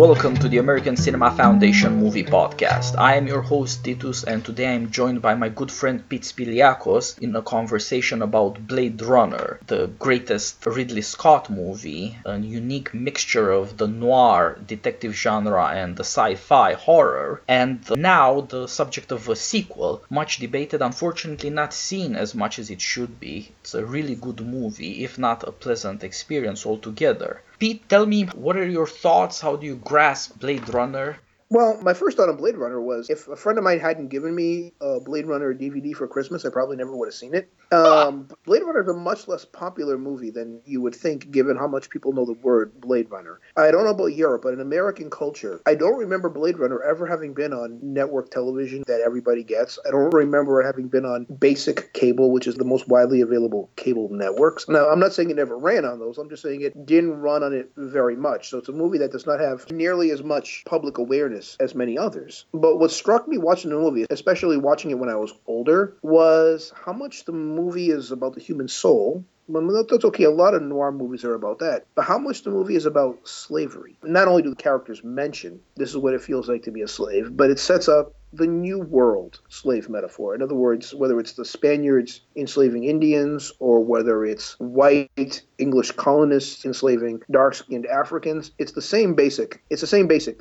welcome to the American Cinema Foundation Movie Podcast. I am your host Titus, and today I am joined by my good friend Pete Spiliakos in a conversation about Blade Runner, the greatest Ridley Scott movie, a unique mixture of the noir detective genre and the sci-fi horror, and now the subject of a sequel, much debated, unfortunately not seen as much as it should be. It's a really good movie, if not a pleasant experience altogether. Pete, tell me, what are your thoughts? How do you grasp Blade Runner? Well, my first thought on Blade Runner was, if a friend of mine hadn't given me a Blade Runner DVD for Christmas, I probably never would have seen it. Blade Runner is a much less popular movie than you would think, given how much people know the word Blade Runner. I don't know about Europe, but in American culture, I don't remember Blade Runner ever having been on network television that everybody gets. I don't remember it having been on basic cable, which is the most widely available cable networks. Now, I'm not saying it never ran on those. I'm just saying it didn't run on it very much. So it's a movie that does not have nearly as much public awareness as many others. But what struck me watching the movie, especially watching it when I was older, was how much the movie is about the human soul. Well, that's okay. A lot of noir movies are about that. But how much the movie is about slavery? Not only do the characters mention this is what it feels like to be a slave, but it sets up the New World slave metaphor. In other words, whether it's the Spaniards enslaving Indians or whether it's white English colonists enslaving dark-skinned Africans, it's the same basic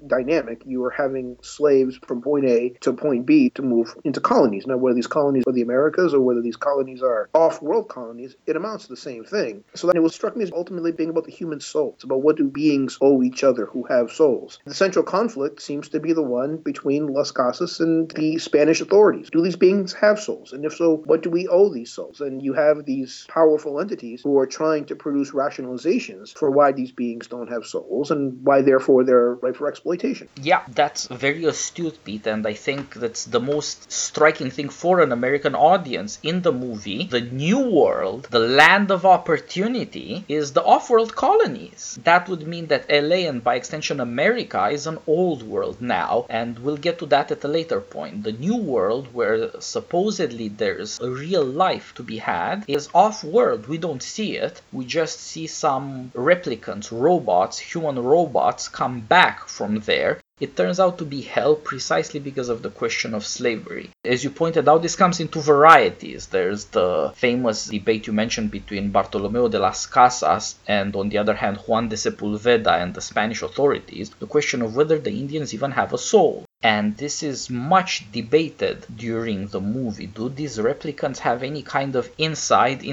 dynamic. You are having slaves from point A to point B to move into colonies. Now, whether these colonies are the Americas or whether these colonies are off-world colonies, it amounts to the same thing. So that it struck me as ultimately being about the human soul. It's about what do beings owe each other who have souls. The central conflict seems to be the one between Las Casas and the Spanish authorities. Do these beings have souls? And if so, what do we owe these souls? And you have these powerful entities who are trying to produce rationalizations for why these beings don't have souls and why, therefore, they're ripe for exploitation. Yeah, that's very astute, Pete, and I think that's the most striking thing for an American audience in the movie. The New World, the land of opportunity, is the off-world colonies. That would mean that LA and, by extension, America is an old world now, and we'll get to that at a later point. The New World, where supposedly there's a real life to be had, is off-world. We don't see it. We just see some replicants, robots, human robots, come back from there. It turns out to be hell precisely because of the question of slavery. As you pointed out, this comes in two varieties. There's the famous debate you mentioned between Bartolomé de las Casas and, on the other hand, Juan de Sepúlveda and the Spanish authorities, the question of whether the Indians even have a soul. And this is much debated during the movie. Do these replicants have any kind of inside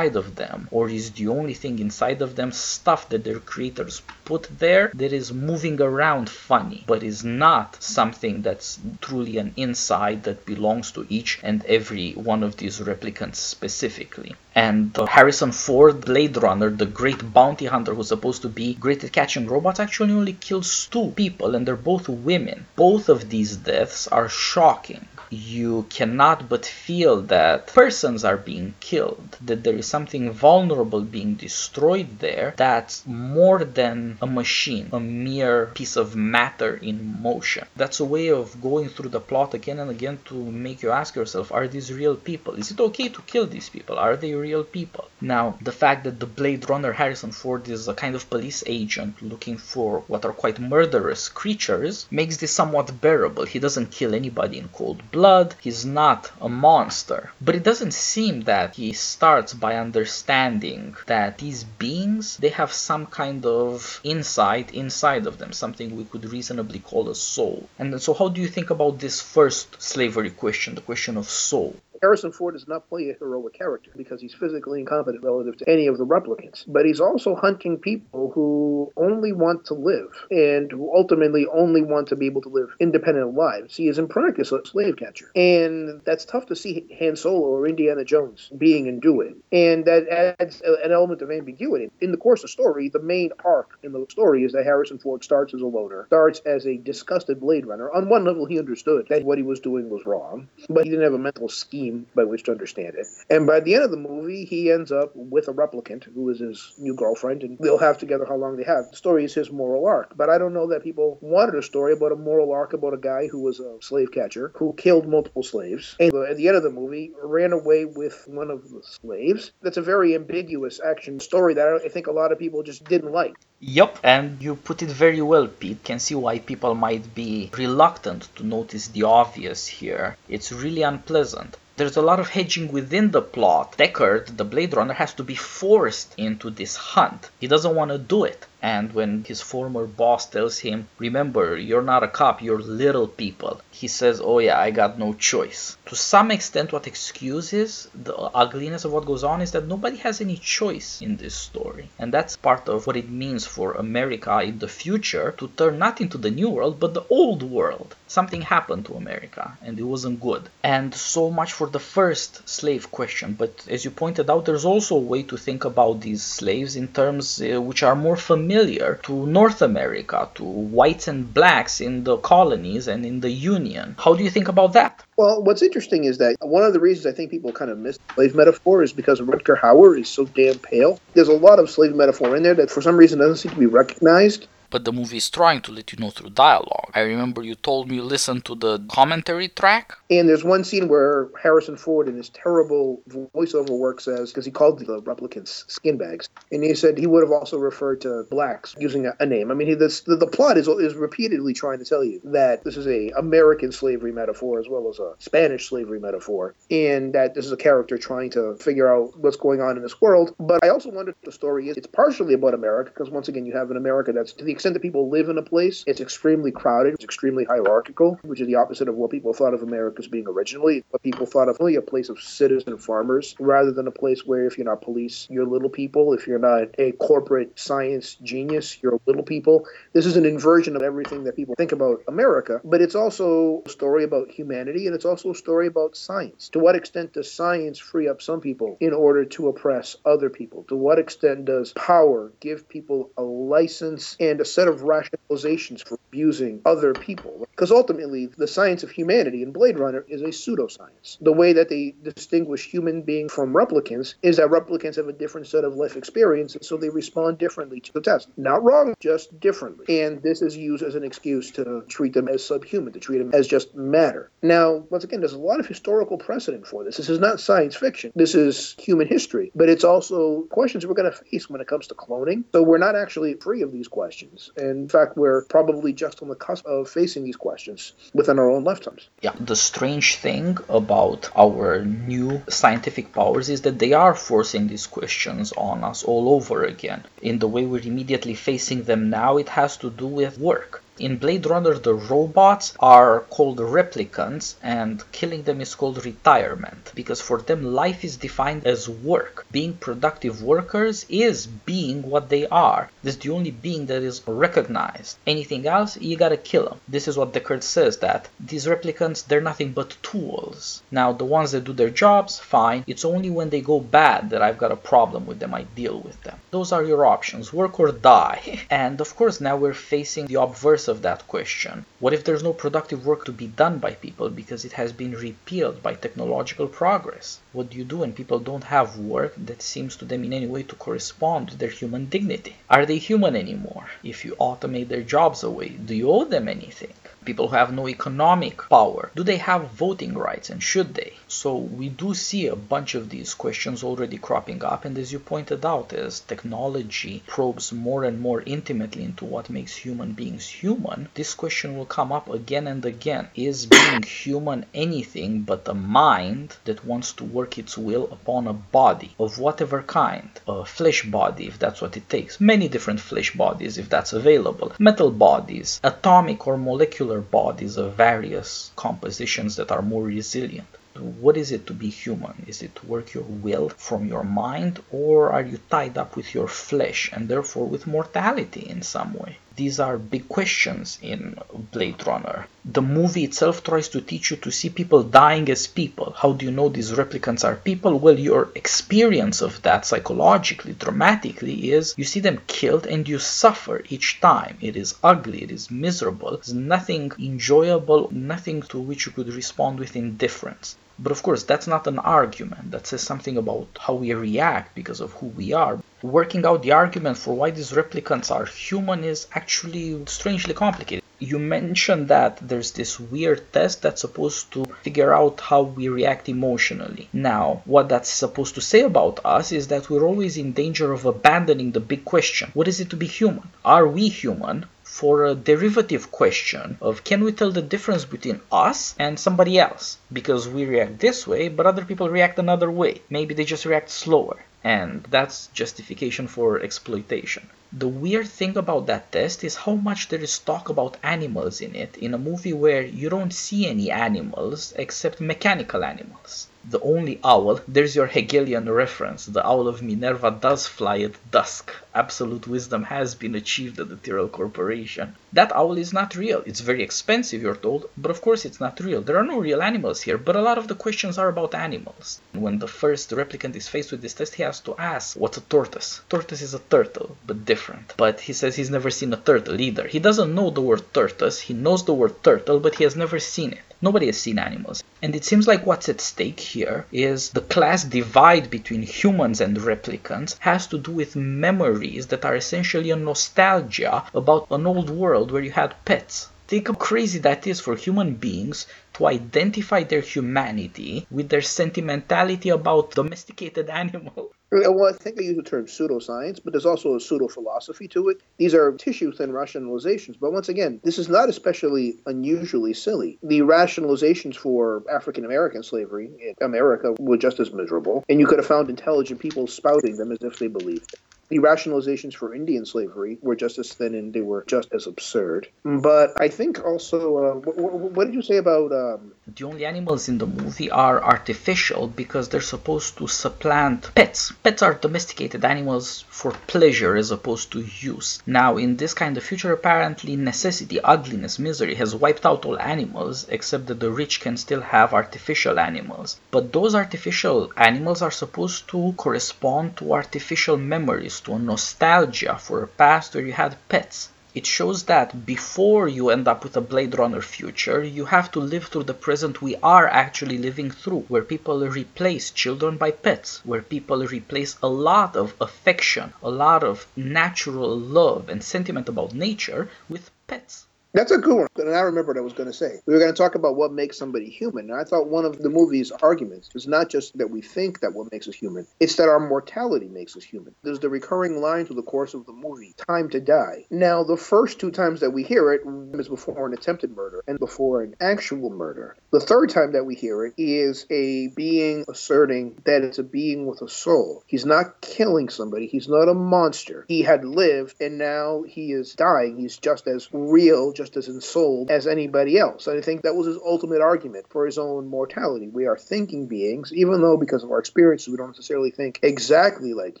of them? Or is the only thing inside of them stuff that their creators put there that is moving around funny, but is not something that's truly an inside that belongs to each and every one of these replicants specifically? And Harrison Ford, Blade Runner, the great bounty hunter who's supposed to be great at catching robots, actually only kills two people, and they're both women. Both of these deaths are shocking. You cannot but feel that persons are being killed, that there is something vulnerable being destroyed there that's more than a machine, a mere piece of matter in motion. That's a way of going through the plot again and again to make you ask yourself, are these real people? Is it okay to kill these people? Are they real people? Now, the fact that the Blade Runner Harrison Ford is a kind of police agent looking for what are quite murderous creatures makes this somewhat bearable. He doesn't kill anybody in cold blood. He's not a monster. But it doesn't seem that he starts by understanding that these beings, they have some kind of insight inside of them, something we could reasonably call a soul. And so how do you think about this first slavery question, the question of soul? Harrison Ford does not play a heroic character because he's physically incompetent relative to any of the replicants. But he's also hunting people who only want to live and who ultimately only want to be able to live independent lives. He is in practice a slave catcher. And that's tough to see Han Solo or Indiana Jones being and doing. And that adds an element of ambiguity. In the course of story, the main arc in the story is that Harrison Ford starts as a loner, starts as a disgusted Blade Runner. On one level, he understood that what he was doing was wrong, but he didn't have a mental scheme information by which to understand it. And by the end of the movie, he ends up with a replicant who is his new girlfriend, and they'll have together how long they have. The story is his moral arc, but I don't know that people wanted a story about a moral arc about a guy who was a slave catcher who killed multiple slaves, and at the end of the movie, ran away with one of the slaves. That's a very ambiguous action story that I think a lot of people just didn't like. Yep, and you put it very well, Pete. Can see why people might be reluctant to notice the obvious here. It's really unpleasant. There's a lot of hedging within the plot. Deckard, the Blade Runner, has to be forced into this hunt. He doesn't want to do it. And when his former boss tells him, remember, you're not a cop, you're little people, he says, oh yeah, I got no choice. To some extent, what excuses the ugliness of what goes on is that nobody has any choice in this story. And that's part of what it means for America in the future to turn not into the new world, but the old world. Something happened to America, and it wasn't good. And so much for the first slave question. But as you pointed out, there's also a way to think about these slaves in terms which are more familiar to North America, to whites and blacks in the colonies and in the Union. How do you think about that? Well, what's interesting is that one of the reasons I think people kind of miss the slave metaphor is because Rutger Hauer is so damn pale. There's a lot of slave metaphor in there that for some reason doesn't seem to be recognized. But the movie is trying to let you know through dialogue. I remember you told me you listened to the commentary track. And there's one scene where Harrison Ford in his terrible voiceover work says, because he called the replicants skin bags, and he said he would have also referred to blacks using a name. I mean, the plot is repeatedly trying to tell you that this is a American slavery metaphor as well as a Spanish slavery metaphor, and that this is a character trying to figure out what's going on in this world. But I also wonder if the story is, it's partially about America, because once again, you have an America that's, to the extent that people live in a place, it's extremely crowded, it's extremely hierarchical, which is the opposite of what people thought of America as being originally. But people thought of really a place of citizen farmers rather than a place where if you're not police, you're little people. If you're not a corporate science genius, you're little people. This is an inversion of everything that people think about America, but it's also a story about humanity, and it's also a story about science. To what extent does science free up some people in order to oppress other people? To what extent does power give people a license and a set of rationalizations for abusing other people? Because ultimately, the science of humanity in Blade Runner is a pseudoscience. The way that they distinguish human beings from replicants is that replicants have a different set of life experiences, so they respond differently to the test. Not wrong, just differently. And this is used as an excuse to treat them as subhuman, to treat them as just matter. Now, once again, there's a lot of historical precedent for this. This is not science fiction. This is human history. But it's also questions we're going to face when it comes to cloning. So we're not actually free of these questions. And in fact, we're probably just on the cusp of facing these questions within our own lifetimes. Yeah, the strange thing about our new scientific powers is that they are forcing these questions on us all over again. In the way we're immediately facing them now, it has to do with work. In Blade Runner, the robots are called replicants, and killing them is called retirement, because for them life is defined as work. Being productive workers is being what they are. This is the only being that is recognized. Anything else, you gotta kill them. This is what Deckard says, that these replicants, they're nothing but tools. Now, the ones that do their jobs, fine. It's only when they go bad that I've got a problem with them, I deal with them. Those are your options, work or die. And of course, now we're facing the obverse of that question. What if there's no productive work to be done by people because it has been repealed by technological progress? What do you do when people don't have work that seems to them in any way to correspond to their human dignity? Are they human anymore? If you automate their jobs away, do you owe them anything? People who have no economic power, do they have voting rights, and should they? So we do see a bunch of these questions already cropping up, and as you pointed out, as technology probes more and more intimately into what makes human beings human, this question will come up again and again. Is being human anything but a mind that wants to work its will upon a body of whatever kind? A flesh body, if that's what it takes. Many different flesh bodies, if that's available. Metal bodies, atomic or molecular bodies of various compositions that are more resilient. What is it to be human? Is it to work your will from your mind, or are you tied up with your flesh and therefore with mortality in some way? These are big questions in Blade Runner. The movie itself tries to teach you to see people dying as people. How do you know these replicants are people? Well, your experience of that psychologically, dramatically, is you see them killed and you suffer each time. It is ugly, it is miserable, there's nothing enjoyable, nothing to which you could respond with indifference. But of course, that's not an argument. That says something about how we react because of who we are. Working out the argument for why these replicants are human is actually strangely complicated. You mentioned that there's this weird test that's supposed to figure out how we react emotionally. Now, what that's supposed to say about us is that we're always in danger of abandoning the big question. What is it to be human? Are we human? For a derivative question of can we tell the difference between us and somebody else? Because we react this way, but other people react another way. Maybe they just react slower. And that's justification for exploitation. The weird thing about that test is how much there is talk about animals in it, in a movie where you don't see any animals except mechanical animals. The only owl, there's your Hegelian reference, the owl of Minerva does fly at dusk. Absolute wisdom has been achieved at the Tyrell Corporation. That owl is not real. It's very expensive, you're told, but of course it's not real. There are no real animals here, but a lot of the questions are about animals. When the first replicant is faced with this test, he has to ask, what's a tortoise? Tortoise is a turtle, but different. But he says he's never seen a turtle either. He doesn't know the word tortoise, he knows the word turtle, but he has never seen it. Nobody has seen animals. And it seems like what's at stake here is the class divide between humans and replicants has to do with memories that are essentially a nostalgia about an old world where you had pets. Think how crazy that is for human beings to identify their humanity with their sentimentality about domesticated animals. Well, I think they use the term pseudoscience, but there's also a pseudo-philosophy to it. These are tissue-thin rationalizations. But once again, this is not especially unusually silly. The rationalizations for African-American slavery in America were just as miserable, and you could have found intelligent people spouting them as if they believed it. The rationalizations for Indian slavery were just as thin, and they were just as absurd. But I think also, what did you say about... The only animals in the movie are artificial because they're supposed to supplant pets. Pets are domesticated animals for pleasure as opposed to use. Now, in this kind of future, apparently necessity, ugliness, misery has wiped out all animals, except that the rich can still have artificial animals. But those artificial animals are supposed to correspond to artificial memories, to a nostalgia for a past where you had pets. It shows that before you end up with a Blade Runner future, you have to live through the present we are actually living through, where people replace children by pets, where people replace a lot of affection, a lot of natural love and sentiment about nature with pets. That's a good one, and I remember what I was going to say. We were going to talk about what makes somebody human, and I thought one of the movie's arguments is not just that we think that what makes us human, it's that our mortality makes us human. There's the recurring line through the course of the movie, time to die. Now, the first two times that we hear it is before an attempted murder and before an actual murder. The third time that we hear it is a being asserting that it's a being with a soul. He's not killing somebody. He's not a monster. He had lived, and now he is dying. He's just as real, just as ensouled as anybody else. And I think that was his ultimate argument for his own mortality. We are thinking beings, even though because of our experiences we don't necessarily think exactly like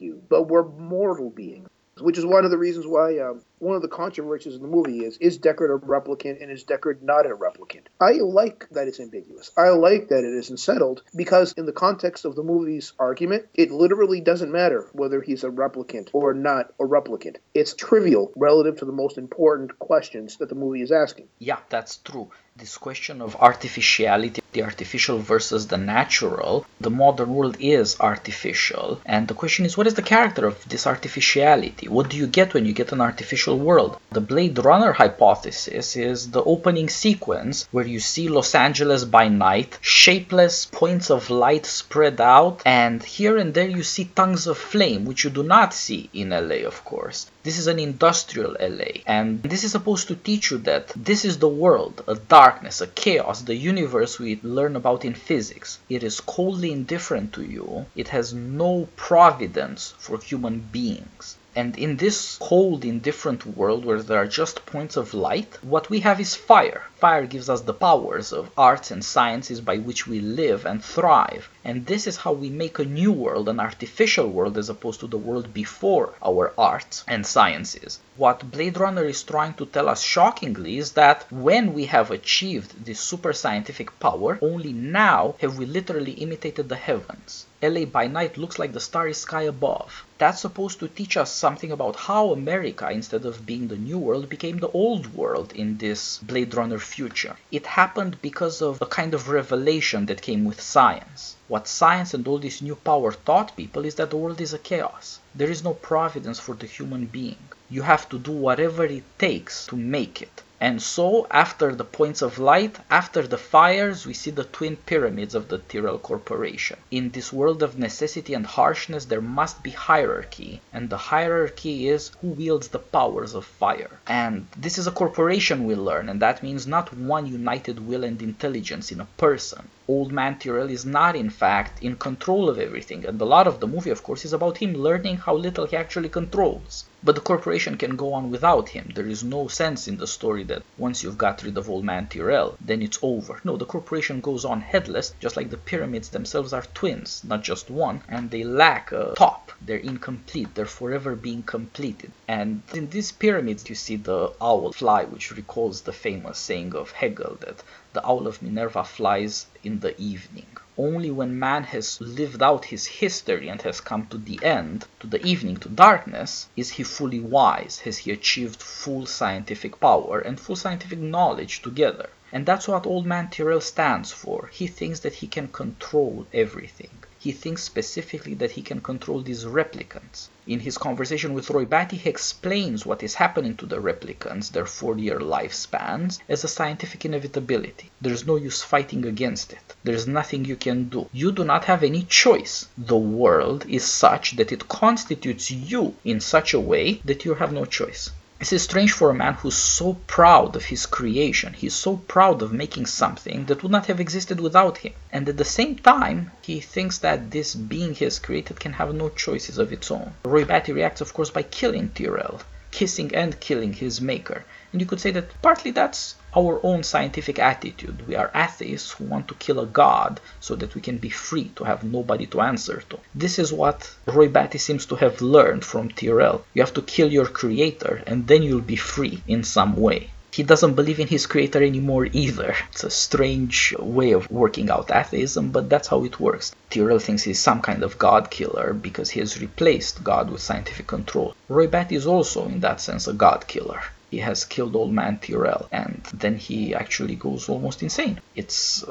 you, but we're mortal beings, which is one of the reasons why one of the controversies in the movie is Deckard a replicant and is Deckard not a replicant? I like that it's ambiguous. I like that it isn't settled because in the context of the movie's argument, it literally doesn't matter whether he's a replicant or not a replicant. It's trivial relative to the most important questions that the movie is asking. Yeah, that's true. This question of artificiality, the artificial versus the natural, the modern world is artificial. And the question is, what is the character of this artificiality? What do you get when you get an artificial world? The Blade Runner hypothesis is the opening sequence where you see Los Angeles by night, shapeless points of light spread out, and here and there you see tongues of flame, which you do not see in LA, of course. This is an industrial LA, and this is supposed to teach you that this is the world, a darkness, a chaos, the universe we learn about in physics. It is coldly indifferent to you. It has no providence for human beings. And in this cold, indifferent world where there are just points of light, what we have is fire. Fire gives us the powers of arts and sciences by which we live and thrive. And this is how we make a new world, an artificial world, as opposed to the world before our arts and sciences. What Blade Runner is trying to tell us shockingly is that when we have achieved this super scientific power, only now have we literally imitated the heavens. LA by night looks like the starry sky above. That's supposed to teach us something about how America, instead of being the new world, became the old world in this Blade Runner future. It happened because of a kind of revelation that came with science. What science and all this new power taught people is that the world is a chaos. There is no providence for the human being. You have to do whatever it takes to make it. And so, after the points of light, after the fires, we see the twin pyramids of the Tyrell Corporation. In this world of necessity and harshness, there must be hierarchy. And the hierarchy is who wields the powers of fire. And this is a corporation, we learn, and that means not one united will and intelligence in a person. Old Man Tyrell is not, in fact, in control of everything. And a lot of the movie, of course, is about him learning how little he actually controls. But the corporation can go on without him. There is no sense in the story that once you've got rid of Old Man Tyrell, then it's over. No, the corporation goes on headless, just like the pyramids themselves are twins, not just one, and they lack a top. They're incomplete. They're forever being completed. And in these pyramids, you see the owl fly, which recalls the famous saying of Hegel that the owl of Minerva flies in the evening. Only when man has lived out his history and has come to the end, to the evening, to darkness, is he fully wise, has he achieved full scientific power and full scientific knowledge together. And that's what Old Man Tyrell stands for. He thinks that he can control everything. He thinks specifically that he can control these replicants. In his conversation with Roy Batty, he explains what is happening to the replicants, their 4-year lifespans, as a scientific inevitability. There's no use fighting against it. There's nothing you can do. You do not have any choice. The world is such that it constitutes you in such a way that you have no choice. This is strange for a man who's so proud of his creation. He's so proud of making something that would not have existed without him. And at the same time, he thinks that this being he has created can have no choices of its own. Roy Batty reacts, of course, by killing Tyrell, kissing and killing his maker. And you could say that partly that's our own scientific attitude. We are atheists who want to kill a god so that we can be free to have nobody to answer to. This is what Roy Batty seems to have learned from Tyrell. You have to kill your creator and then you'll be free in some way. He doesn't believe in his creator anymore either. It's a strange way of working out atheism, but that's how it works. Tyrell thinks he's some kind of god killer because he has replaced God with scientific control. Roy Batty is also, in that sense, a god killer. He has killed Old Man Tyrell, and then he actually goes almost insane. It's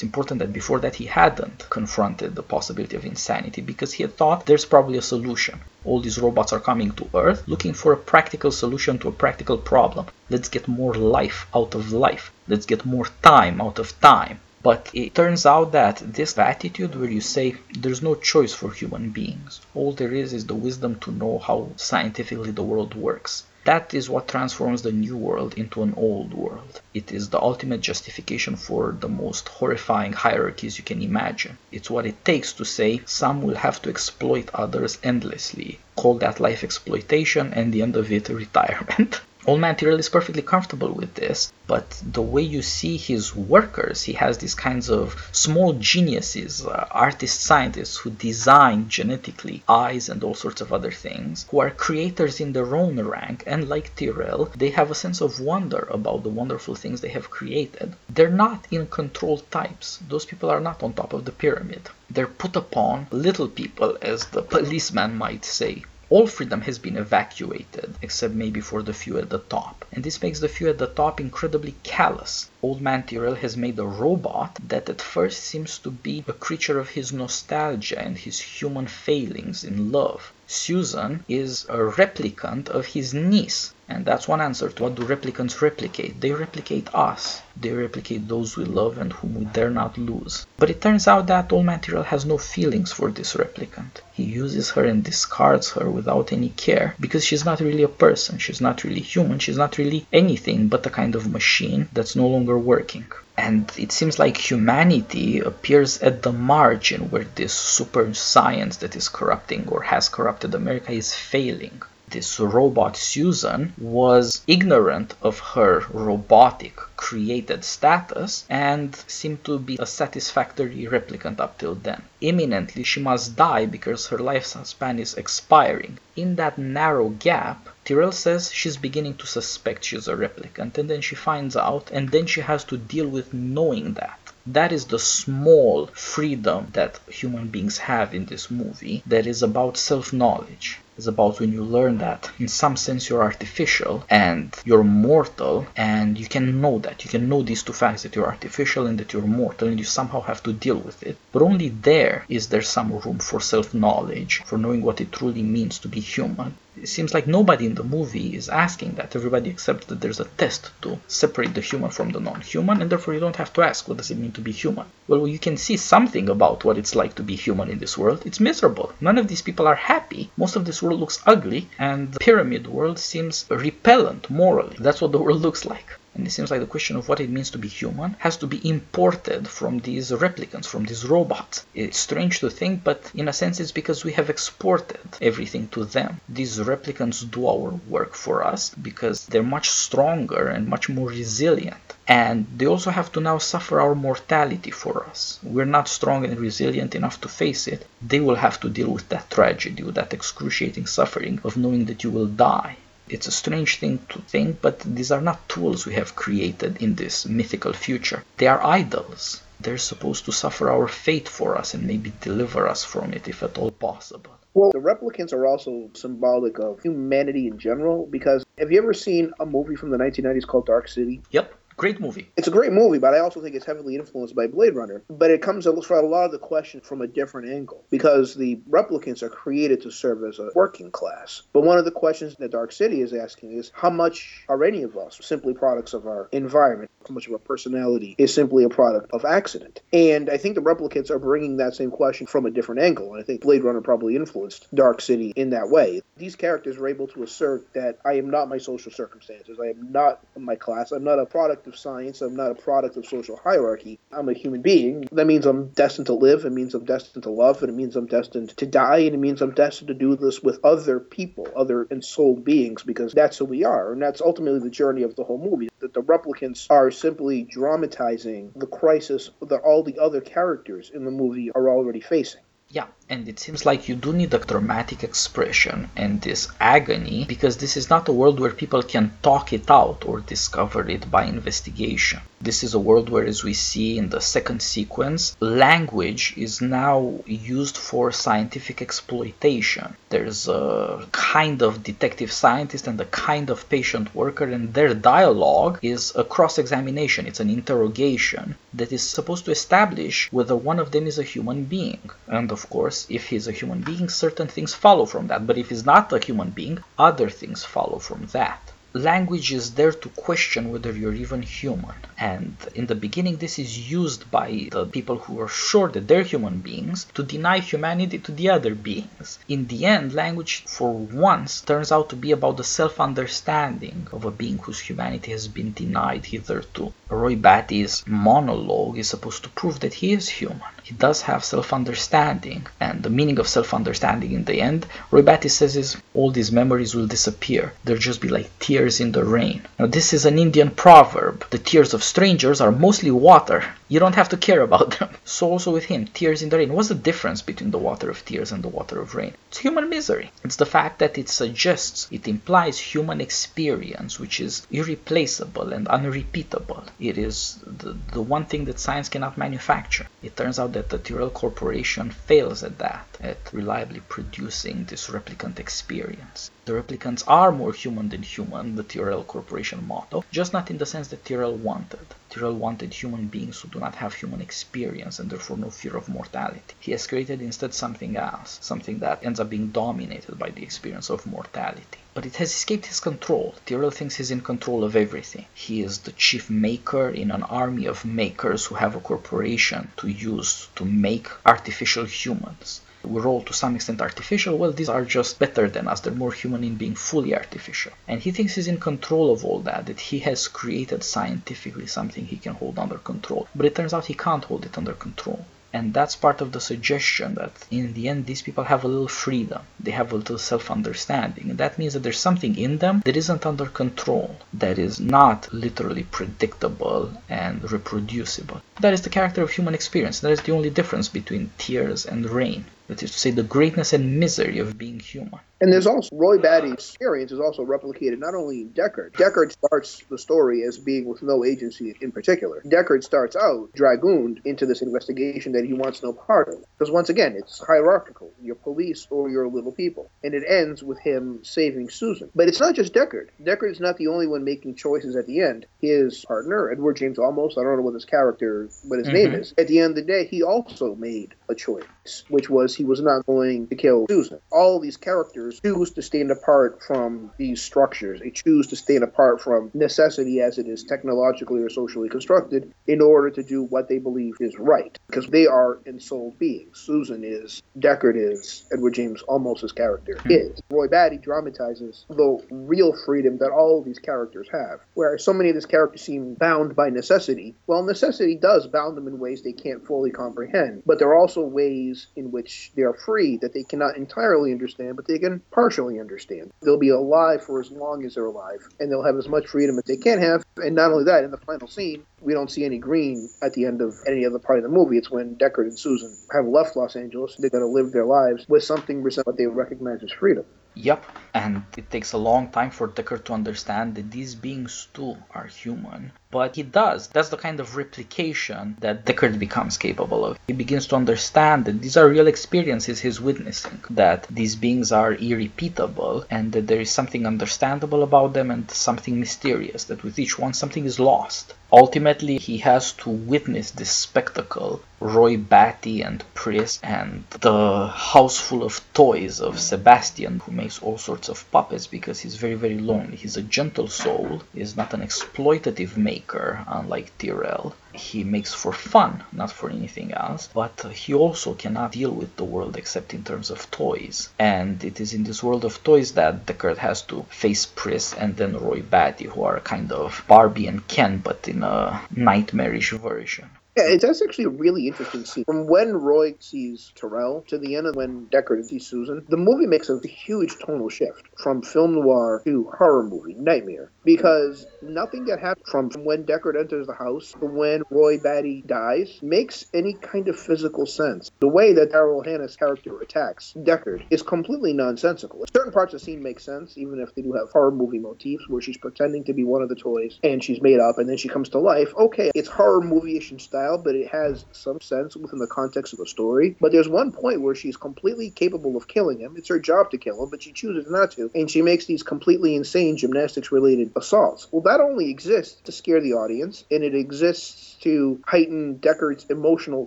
important that before that he hadn't confronted the possibility of insanity, because he had thought there's probably a solution. All these robots are coming to Earth looking for a practical solution to a practical problem. Let's get more life out of life. Let's get more time out of time. But it turns out that this attitude where you say there's no choice for human beings, all there is the wisdom to know how scientifically the world works. That is what transforms the new world into an old world. It is the ultimate justification for the most horrifying hierarchies you can imagine. It's what it takes to say some will have to exploit others endlessly. Call that life exploitation, and the end of it, retirement. Old Man Tyrell is perfectly comfortable with this, but the way you see his workers, he has these kinds of small geniuses, artist-scientists who design genetically eyes and all sorts of other things, who are creators in their own rank, and like Tyrell, they have a sense of wonder about the wonderful things they have created. They're not in control types. Those people are not on top of the pyramid. They're put upon little people, as the policeman might say. All freedom has been evacuated, except maybe for the few at the top. And this makes the few at the top incredibly callous. Old Man Tyrell has made a robot that at first seems to be a creature of his nostalgia and his human failings in love. Susan is a replicant of his niece. And that's one answer to what do replicants replicate. They replicate us. They replicate those we love and whom we dare not lose. But it turns out that Old Man Tyrell has no feelings for this replicant. He uses her and discards her without any care because she's not really a person. She's not really human. She's not really anything but a kind of machine that's no longer working. And it seems like humanity appears at the margin where this super science that is corrupting or has corrupted America is failing. This robot Susan was ignorant of her robotic created status and seemed to be a satisfactory replicant up till then. Imminently, she must die because her lifespan is expiring. In that narrow gap, Tyrell says she's beginning to suspect she's a replicant, and then she finds out, and then she has to deal with knowing that. That is the small freedom that human beings have in this movie that is about self-knowledge. is about when you learn that in some sense you're artificial and you're mortal, and you can know that. You can know these two facts, that you're artificial and that you're mortal, and you somehow have to deal with it. But only there is there some room for self-knowledge, for knowing what it truly means to be human. It seems like nobody in the movie is asking that. Everybody accepts that there's a test to separate the human from the non-human, and therefore you don't have to ask, what does it mean to be human? Well, you can see something about what it's like to be human in this world. It's miserable. None of these people are happy. Most of this world looks ugly, and the pyramid world seems repellent morally. That's what the world looks like. And it seems like the question of what it means to be human has to be imported from these replicants, from these robots. It's strange to think, but in a sense it's because we have exported everything to them. These replicants do our work for us because they're much stronger and much more resilient. And they also have to now suffer our mortality for us. We're not strong and resilient enough to face it. They will have to deal with that tragedy, with that excruciating suffering of knowing that you will die. It's a strange thing to think, but these are not tools we have created in this mythical future. They are idols. They're supposed to suffer our fate for us and maybe deliver us from it, if at all possible. Well, the replicants are also symbolic of humanity in general, because have you ever seen a movie from the 1990s called Dark City? Yep. Great movie. It's a great movie, but I also think it's heavily influenced by Blade Runner. But it comes up for a lot of the question from a different angle, because the replicants are created to serve as a working class. But one of the questions that Dark City is asking is, how much are any of us simply products of our environment? How much of our personality is simply a product of accident? And I think the replicants are bringing that same question from a different angle. And I think Blade Runner probably influenced Dark City in that way. These characters are able to assert that I am not my social circumstances. I am not my class. I'm not a product of science. I'm not a product of social hierarchy. I'm a human being. That means I'm destined to live. It means I'm destined to love. And it means I'm destined to die. And it means I'm destined to do this with other people, other ensouled beings, because that's who we are. And that's ultimately the journey of the whole movie, that the replicants are simply dramatizing the crisis that all the other characters in the movie are already facing. Yeah, and it seems like you do need a dramatic expression and this agony, because this is not a world where people can talk it out or discover it by investigation. This is a world where, as we see in the second sequence, language is now used for scientific exploitation. There's a kind of detective scientist and a kind of patient worker, and their dialogue is a cross-examination. It's an interrogation that is supposed to establish whether one of them is a human being. And of course, if he's a human being, certain things follow from that. But if he's not a human being, other things follow from that. Language is there to question whether you're even human. And in the beginning, this is used by the people who are sure that they're human beings to deny humanity to the other beings. In the end, language for once turns out to be about the self-understanding of a being whose humanity has been denied hitherto. Roy Batty's monologue is supposed to prove that he is human. He does have self-understanding, and the meaning of self-understanding in the end, Roy Batty says, is all these memories will disappear. They'll just be like tears in the rain. Now, this is an Indian proverb. The tears of strangers are mostly water. You don't have to care about them. So also with him, tears in the rain. What's the difference between the water of tears and the water of rain? It's human misery. It's the fact that it suggests, it implies human experience, which is irreplaceable and unrepeatable. It is the one thing that science cannot manufacture. It turns out that the Tyrell Corporation fails at that, at reliably producing this replicant experience. The replicants are more human than human, the Tyrell Corporation motto, just not in the sense that Tyrell wanted. Tyrell wanted human beings who do not have human experience and therefore no fear of mortality. He has created instead something else, something that ends up being dominated by the experience of mortality. But it has escaped his control. Tyrell thinks he's in control of everything. He is the chief maker in an army of makers who have a corporation to use to make artificial humans. We're all to some extent artificial. Well, these are just better than us. They're more human in being fully artificial. And he thinks he's in control of all that, that he has created scientifically something he can hold under control. But it turns out he can't hold it under control. And that's part of the suggestion that in the end, these people have a little freedom. They have a little self-understanding. And that means that there's something in them that isn't under control, that is not literally predictable and reproducible. That is the character of human experience. That is the only difference between tears and rain. That is to say, the greatness and misery of being human. And there's also Roy Batty's experience is also replicated not only in Deckard. Deckard starts the story as being with no agency in particular. Deckard starts out dragooned into this investigation that he wants no part of. Because once again, it's hierarchical. You're police or you're little people. And it ends with him saving Susan. But it's not just Deckard. Deckard's not the only one making choices at the end. His partner, Edward James Olmos, I don't know what his character, what his name is. At the end of the day, he also made a choice, which was he was not going to kill Susan. All these characters choose to stand apart from these structures. They choose to stand apart from necessity as it is technologically or socially constructed in order to do what they believe is right, because they are ensouled beings. Susan is, Deckard is, Edward James Olmos' character is. Roy Batty dramatizes the real freedom that all of these characters have, whereas so many of these characters seem bound by necessity. Well, necessity does bound them in ways they can't fully comprehend, but there are also ways in which they are free that they cannot entirely understand, but they can partially understand. They'll be alive for as long as they're alive, and they'll have as much freedom as they can have. And not only that, in the final scene, we don't see any green at the end of any other part of the movie. It's when Deckard and Susan have left Los Angeles. They're going to live their lives with something resembling what they recognize as freedom. Yep, and it takes a long time for Deckard to understand that these beings too are human, but he does. That's the kind of replication that Deckard becomes capable of. He begins to understand that these are real experiences he's witnessing, that these beings are irrepeatable, and that there is something understandable about them and something mysterious, that with each one something is lost. Ultimately, he has to witness this spectacle. Roy Batty and Pris and the house full of toys of Sebastian, who makes all sorts of puppets because he's very, very lonely. He's a gentle soul. He's not an exploitative maker, unlike Tyrell. He makes for fun, not for anything else. But he also cannot deal with the world except in terms of toys. And it is in this world of toys that Deckard has to face Pris and then Roy Batty, who are kind of Barbie and Ken, but in a nightmarish version. Yeah, that's actually a really interesting scene. From when Roy sees Tyrell to the end of when Deckard sees Susan, the movie makes a huge tonal shift from film noir to horror movie, nightmare. Because nothing that happens from when Deckard enters the house to when Roy Batty dies makes any kind of physical sense. The way that Daryl Hannah's character attacks Deckard is completely nonsensical. Certain parts of the scene make sense, even if they do have horror movie motifs where she's pretending to be one of the toys and she's made up and then she comes to life. Okay, it's horror movie-ish in style, but it has some sense within the context of the story. But there's one point where she's completely capable of killing him. It's her job to kill him, but she chooses not to. And she makes these completely insane gymnastics-related assaults. Well, that only exists to scare the audience, and it exists to heighten Deckard's emotional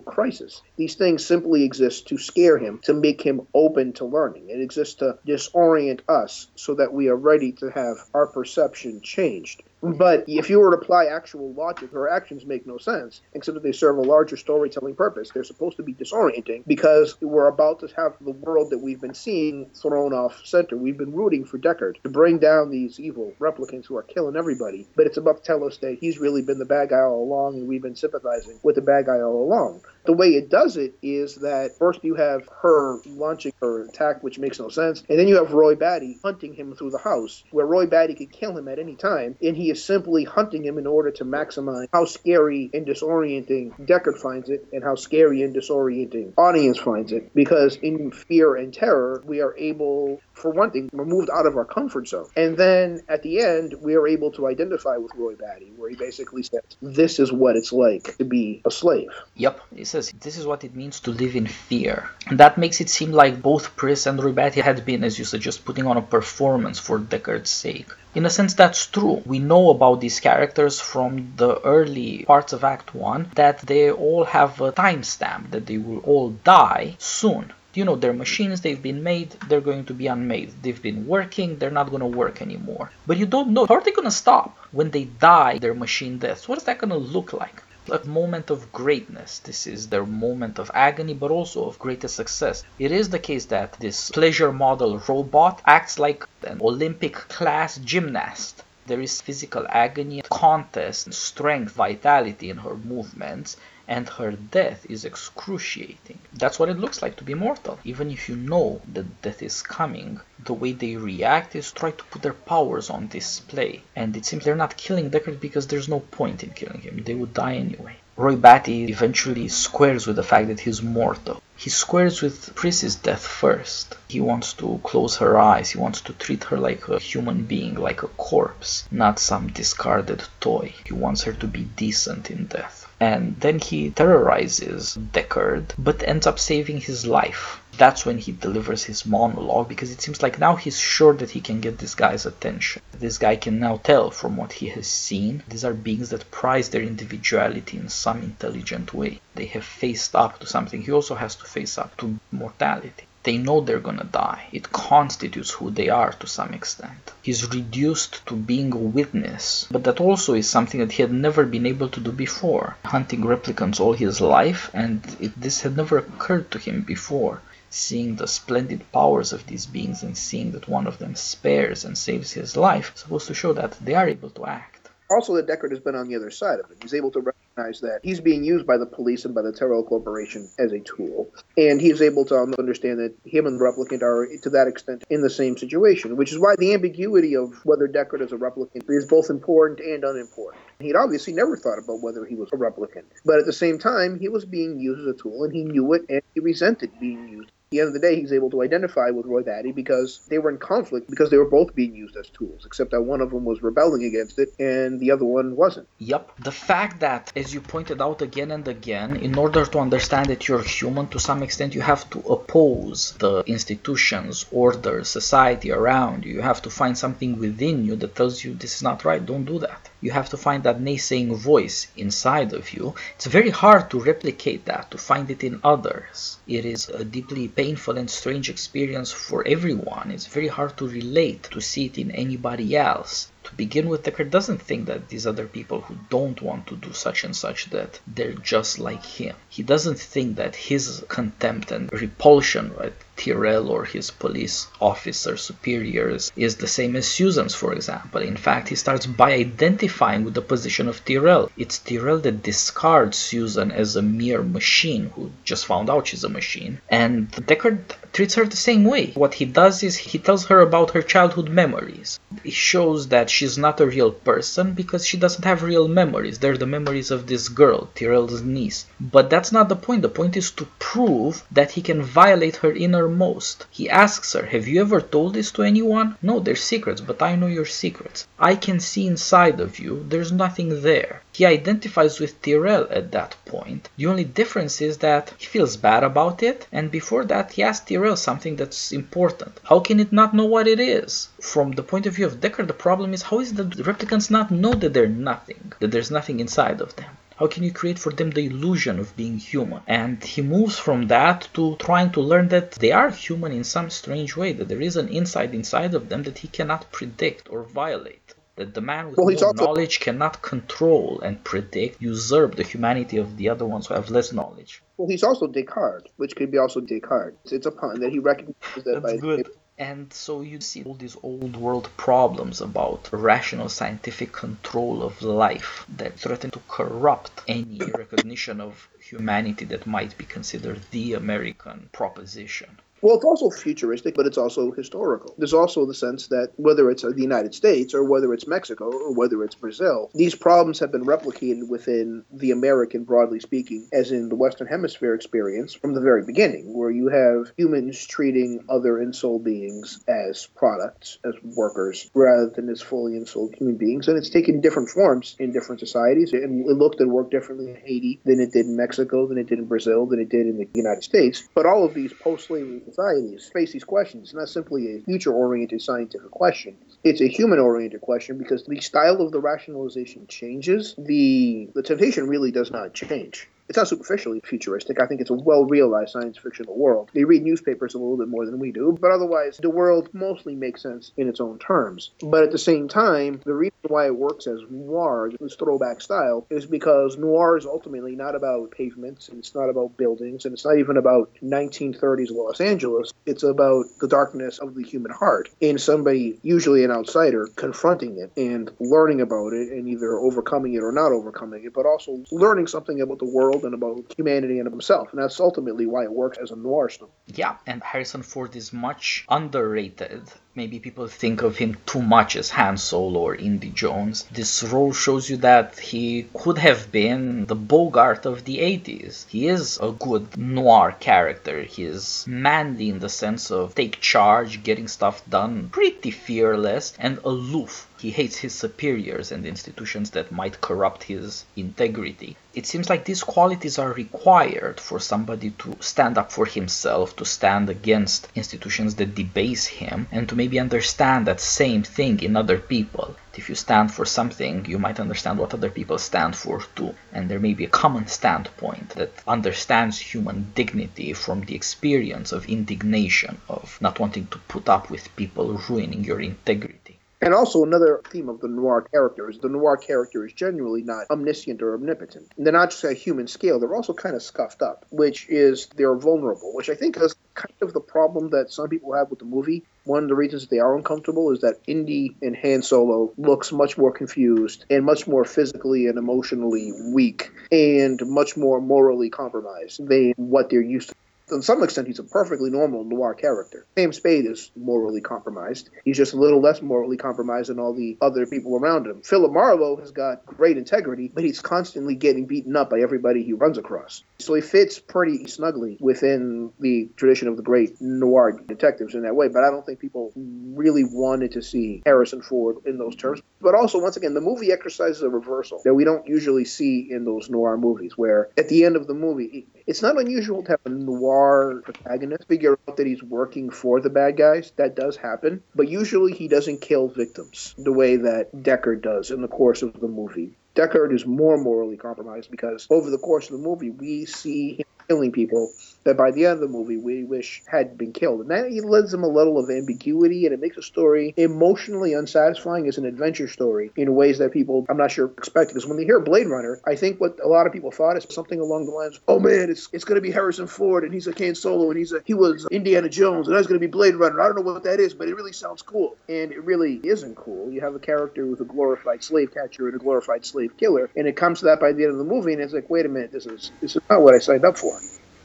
crisis. These things simply exist to scare him, to make him open to learning. It exists to disorient us so that we are ready to have our perception changed. But if you were to apply actual logic, her actions make no sense, except that they serve a larger storytelling purpose. They're supposed to be disorienting because we're about to have the world that we've been seeing thrown off center. We've been rooting for Deckard to bring down these evil replicants who are killing everybody, but it's about to tell us that he's really been the bad guy all along and we've been sympathizing with the bad guy all along. The way it does it is that first you have her launching her attack, which makes no sense, and then you have Roy Batty hunting him through the house, where Roy Batty could kill him at any time, and he is simply hunting him in order to maximize how scary and disorienting Deckard finds it and how scary and disorienting audience finds it, because in fear and terror we are able, for one thing, we're moved out of our comfort zone. And then at the end, we are able to identify with Roy Batty, where he basically says, this is what it's like to be a slave. Yep, he says, this is what it means to live in fear. And that makes it seem like both Pris and Roy Batty had been, as you suggest, putting on a performance for Deckard's sake. In a sense, that's true. We know about these characters from the early parts of Act 1 that they all have a timestamp, that they will all die soon. You know, they're machines, they've been made, they're going to be unmade. They've been working, they're not going to work anymore. But you don't know, how are they going to stop when they die their machine deaths? What is that going to look like? A moment of greatness. This is their moment of agony, but also of greatest success. It is the case that this pleasure model robot acts like an Olympic class gymnast. There is physical agony, contest, strength, vitality in her movements, and her death is excruciating. That's what it looks like to be mortal. Even if you know that death is coming, the way they react is try to put their powers on display. And it seems they're not killing Deckard because there's no point in killing him. They would die anyway. Roy Batty eventually squares with the fact that he's mortal. He squares with Pris's death first. He wants to close her eyes, he wants to treat her like a human being, like a corpse, not some discarded toy. He wants her to be decent in death. And then he terrorizes Deckard, but ends up saving his life. That's when he delivers his monologue, because it seems like now he's sure that he can get this guy's attention. This guy can now tell from what he has seen. These are beings that prize their individuality in some intelligent way. They have faced up to something. He also has to face up to mortality. They know they're gonna die. It constitutes who they are to some extent. He's reduced to being a witness, but that also is something that he had never been able to do before. Hunting replicants all his life, and this had never occurred to him before. Seeing the splendid powers of these beings and seeing that one of them spares and saves his life, supposed to show that they are able to act. Also that Deckard has been on the other side of it. He's able to recognize that he's being used by the police and by the Tyrell Corporation as a tool. And he's able to understand that him and the replicant are, to that extent, in the same situation, which is why the ambiguity of whether Deckard is a replicant is both important and unimportant. He'd obviously never thought about whether he was a replicant. But at the same time, he was being used as a tool, and he knew it, and he resented being used. At the end of the day, he's able to identify with Roy Batty because they were in conflict, because they were both being used as tools, except that one of them was rebelling against it and the other one wasn't. Yep. The fact that, as you pointed out again and again, in order to understand that you're human, to some extent you have to oppose the institutions, order, society around you. You have to find something within you that tells you this is not right, don't do that. You have to find that naysaying voice inside of you. It's very hard to replicate that, to find it in others. It is a deeply painful and strange experience for everyone. It's very hard to relate, to see it in anybody else. To begin with, Deckard doesn't think that these other people who don't want to do such and such, that they're just like him. He doesn't think that his contempt and repulsion at Tyrell or his police officer superiors is the same as Susan's, for example. In fact, he starts by identifying with the position of Tyrell. It's Tyrell that discards Susan as a mere machine, who just found out she's a machine. And Deckard treats her the same way. What he does is he tells her about her childhood memories. He shows that she's not a real person because she doesn't have real memories. They're the memories of this girl, Tyrell's niece. But that's not the point. The point is to prove that he can violate her innermost. He asks her, have you ever told this to anyone? No, they're secrets, but I know your secrets. I can see inside of you. There's nothing there. He identifies with Tyrell at that point. The only difference is that he feels bad about it, and before that he asks Tyrell something that's important. How can it not know what it is? From the point of view of Deckard, the problem is, how is the replicants not know that they're nothing, that there's nothing inside of them? How can you create for them the illusion of being human? And he moves from that to trying to learn that they are human in some strange way, that there is an inside of them that he cannot predict or violate. That the man with knowledge cannot control and predict, usurp the humanity of the other ones who have less knowledge. Well, he's also Descartes, which could be also Descartes. It's a pun that he recognizes that by good. And so you see all these old world problems about rational scientific control of life that threaten to corrupt any recognition of humanity that might be considered the American proposition. Well, it's also futuristic, but it's also historical. There's also the sense that whether it's the United States or whether it's Mexico or whether it's Brazil, these problems have been replicated within the American, broadly speaking, as in the Western Hemisphere experience from the very beginning, where you have humans treating other ensouled beings as products, as workers, rather than as fully ensouled human beings. And it's taken different forms in different societies. It looked and worked differently in Haiti than it did in Mexico, than it did in Brazil, than it did in the United States. But all of these post-slavery societies face these questions. It's not simply a future-oriented scientific question. It's a human-oriented question because the style of the rationalization changes. The temptation really does not change. It's not superficially futuristic. I think it's a well-realized science fictional world. They read newspapers a little bit more than we do, but otherwise the world mostly makes sense in its own terms. But at the same time, the reason why it works as noir, this throwback style, is because noir is ultimately not about pavements, and it's not about buildings, and it's not even about 1930s Los Angeles. It's about the darkness of the human heart, and somebody, usually an outsider, confronting it and learning about it and either overcoming it or not overcoming it, but also learning something about the world world and about humanity and of himself. And that's ultimately why it works as a noir story. Yeah, and Harrison Ford is much underrated. Maybe people think of him too much as Han Solo or Indy Jones. This role shows you that he could have been the Bogart of the 80s. He is a good noir character. He is manly in the sense of take charge, getting stuff done, pretty fearless and aloof. He hates his superiors and institutions that might corrupt his integrity. It seems like these qualities are required for somebody to stand up for himself, to stand against institutions that debase him, and to maybe understand that same thing in other people. If you stand for something, you might understand what other people stand for too. And there may be a common standpoint that understands human dignity from the experience of indignation, of not wanting to put up with people ruining your integrity. And also another theme of the noir character is the noir character is generally not omniscient or omnipotent. They're not just at a human scale, they're also kind of scuffed up, which is they're vulnerable, which I think is kind of the problem that some people have with the movie. One of the reasons they are uncomfortable is that Indy and Han Solo looks much more confused and much more physically and emotionally weak and much more morally compromised than what they're used to. To some extent, he's a perfectly normal noir character. Sam Spade is morally compromised. He's just a little less morally compromised than all the other people around him. Philip Marlowe has got great integrity, but he's constantly getting beaten up by everybody he runs across. So he fits pretty snugly within the tradition of the great noir detectives in that way, but I don't think people really wanted to see Harrison Ford in those terms. But also, once again, the movie exercises a reversal that we don't usually see in those noir movies, where at the end of the movie, it's not unusual to have a noir protagonist figure out that he's working for the bad guys. That does happen. But usually he doesn't kill victims the way that Deckard does in the course of the movie. Deckard is more morally compromised because over the course of the movie, we see him killing people that by the end of the movie we wish had been killed. And that lends them a level of ambiguity, and it makes a story emotionally unsatisfying as an adventure story in ways that people, I'm not sure, expected. Because when they hear Blade Runner, I think what a lot of people thought is something along the lines, oh man, it's going to be Harrison Ford, and he's a Han Solo, and he was Indiana Jones, and that's going to be Blade Runner. I don't know what that is, but it really sounds cool. And it really isn't cool. You have a character with a glorified slave catcher and a glorified slave killer, and it comes to that by the end of the movie, and it's like, wait a minute, this is not what I signed up for.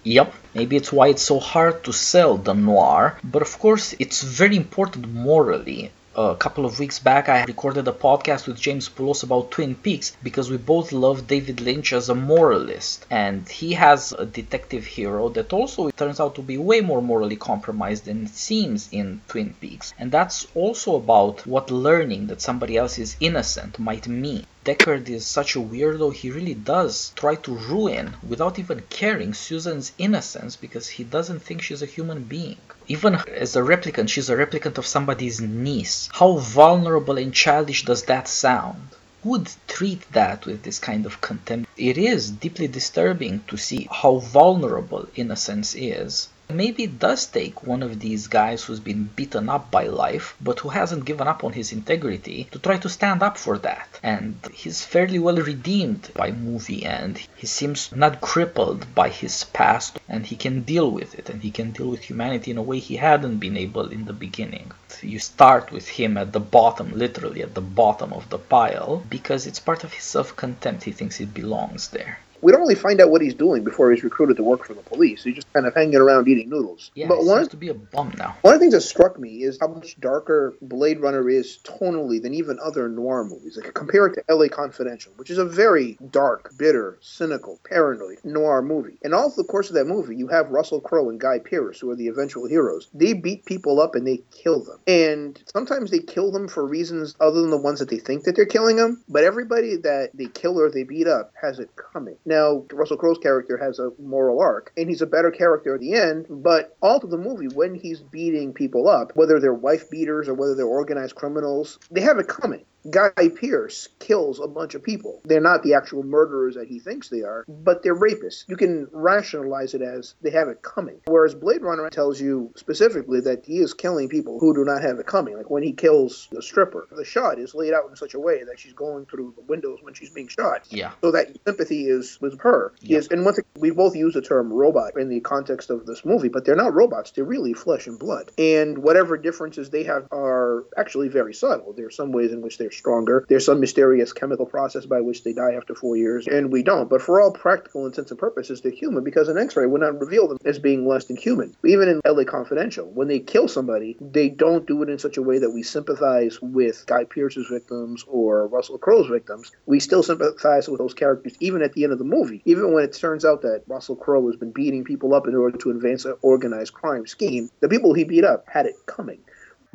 Yep, maybe it's why it's so hard to sell the noir, but of course it's very important morally. A couple of weeks back I recorded a podcast with James Poulos about Twin Peaks because we both love David Lynch as a moralist, and he has a detective hero that also turns out to be way more morally compromised than it seems in Twin Peaks, and that's also about what learning that somebody else is innocent might mean. Deckard is such a weirdo, he really does try to ruin, without even caring, Susan's innocence because he doesn't think she's a human being. Even as a replicant, she's a replicant of somebody's niece. How vulnerable and childish does that sound? Who would treat that with this kind of contempt? It is deeply disturbing to see how vulnerable innocence is. Maybe it does take one of these guys who's been beaten up by life, but who hasn't given up on his integrity, to try to stand up for that. And he's fairly well redeemed by movie end. He seems not crippled by his past, and he can deal with it, and he can deal with humanity in a way he hadn't been able in the beginning. You start with him at the bottom, literally at the bottom of the pile, because it's part of his self-contempt. He thinks it belongs there. We don't really find out what he's doing before he's recruited to work for the police. He's just kind of hanging around eating noodles. Yeah, but he seems to be a bum now. One of the things that struck me is how much darker Blade Runner is tonally than even other noir movies. Like, compare it to L.A. Confidential, which is a very dark, bitter, cynical, paranoid noir movie. And all through the course of that movie, you have Russell Crowe and Guy Pearce, who are the eventual heroes. They beat people up and they kill them. And sometimes they kill them for reasons other than the ones that they think that they're killing them. But everybody that they kill or they beat up has it coming. Now, Russell Crowe's character has a moral arc, and he's a better character at the end, but all through the movie, when he's beating people up, whether they're wife beaters or whether they're organized criminals, they have it coming. Guy Pearce kills a bunch of people. They're not the actual murderers that he thinks they are, but they're rapists. You can rationalize it as they have it coming. Whereas Blade Runner tells you specifically that he is killing people who do not have it coming. Like when he kills the stripper, the shot is laid out in such a way that she's going through the windows when she's being shot. Yeah. So that sympathy is with her. Yeah. And one thing, we both use the term robot in the context of this movie, but they're not robots. They're really flesh and blood. And whatever differences they have are actually very subtle. There are some ways in which they're much stronger. There's some mysterious chemical process by which they die after 4 years, and we don't. But for all practical intents and purposes, they're human, because an X-ray would not reveal them as being less than human. Even in L.A. Confidential, when they kill somebody, they don't do it in such a way that we sympathize with Guy Pearce's victims or Russell Crowe's victims. We still sympathize with those characters even at the end of the movie, even when it turns out that Russell Crowe has been beating people up in order to advance an organized crime scheme. The people he beat up had it coming.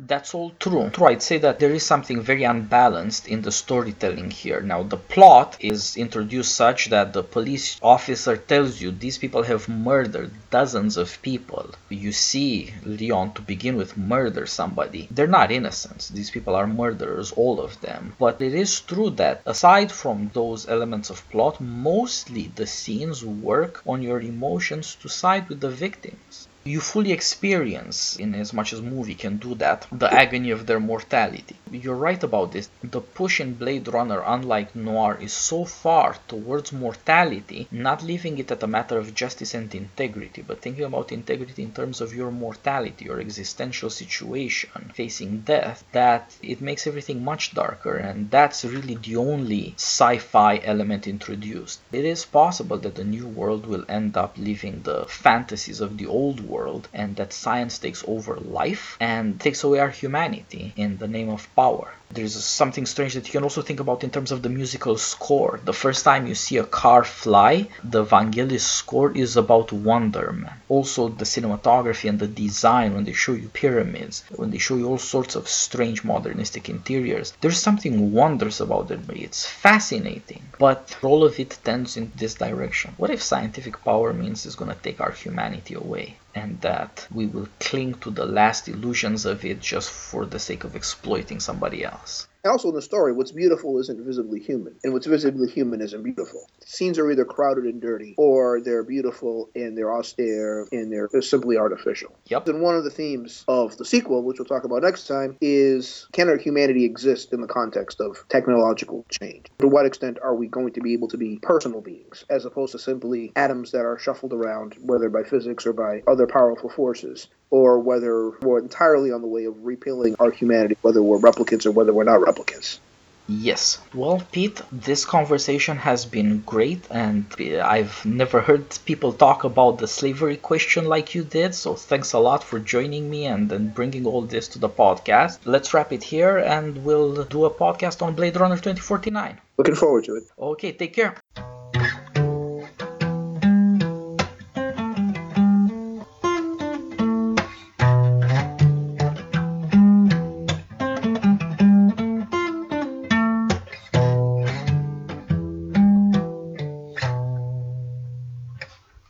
That's all true. I'd say that there is something very unbalanced in the storytelling here. Now, the plot is introduced such that the police officer tells you these people have murdered dozens of people. You see Leon, to begin with, murder somebody. They're not innocents. These people are murderers, all of them. But it is true that, aside from those elements of plot, mostly the scenes work on your emotions to side with the victims. You fully experience, in as much as movie can do that, the agony of their mortality. You're right about this. The push in Blade Runner, unlike Noir, is so far towards mortality, not leaving it at a matter of justice and integrity, but thinking about integrity in terms of your mortality, your existential situation, facing death, that it makes everything much darker, and that's really the only sci-fi element introduced. It is possible that the new world will end up leaving the fantasies of the old world, and that science takes over life and takes away our humanity in the name of power. There's something strange that you can also think about in terms of the musical score. The first time you see a car fly, the Vangelis score is about wonderment. Also, the cinematography and the design, when they show you pyramids, when they show you all sorts of strange modernistic interiors, there's something wondrous about it. It's fascinating, but all of it tends in this direction. What if scientific power means it's going to take our humanity away, and that we will cling to the last illusions of it just for the sake of exploiting somebody else? Also in the story, what's beautiful isn't visibly human, and what's visibly human isn't beautiful. Scenes are either crowded and dirty, or they're beautiful and they're austere and they're simply artificial. Yep. And one of the themes of the sequel, which we'll talk about next time, is can our humanity exist in the context of technological change? To what extent are we going to be able to be personal beings, as opposed to simply atoms that are shuffled around, whether by physics or by other powerful forces? Or whether we're entirely on the way of repealing our humanity, whether we're replicants or whether we're not replicants. Yes. Well, Pete, this conversation has been great, and I've never heard people talk about the slavery question like you did, so thanks a lot for joining me and bringing all this to the podcast. Let's wrap it here, and we'll do a podcast on Blade Runner 2049. Looking forward to it. Okay, take care.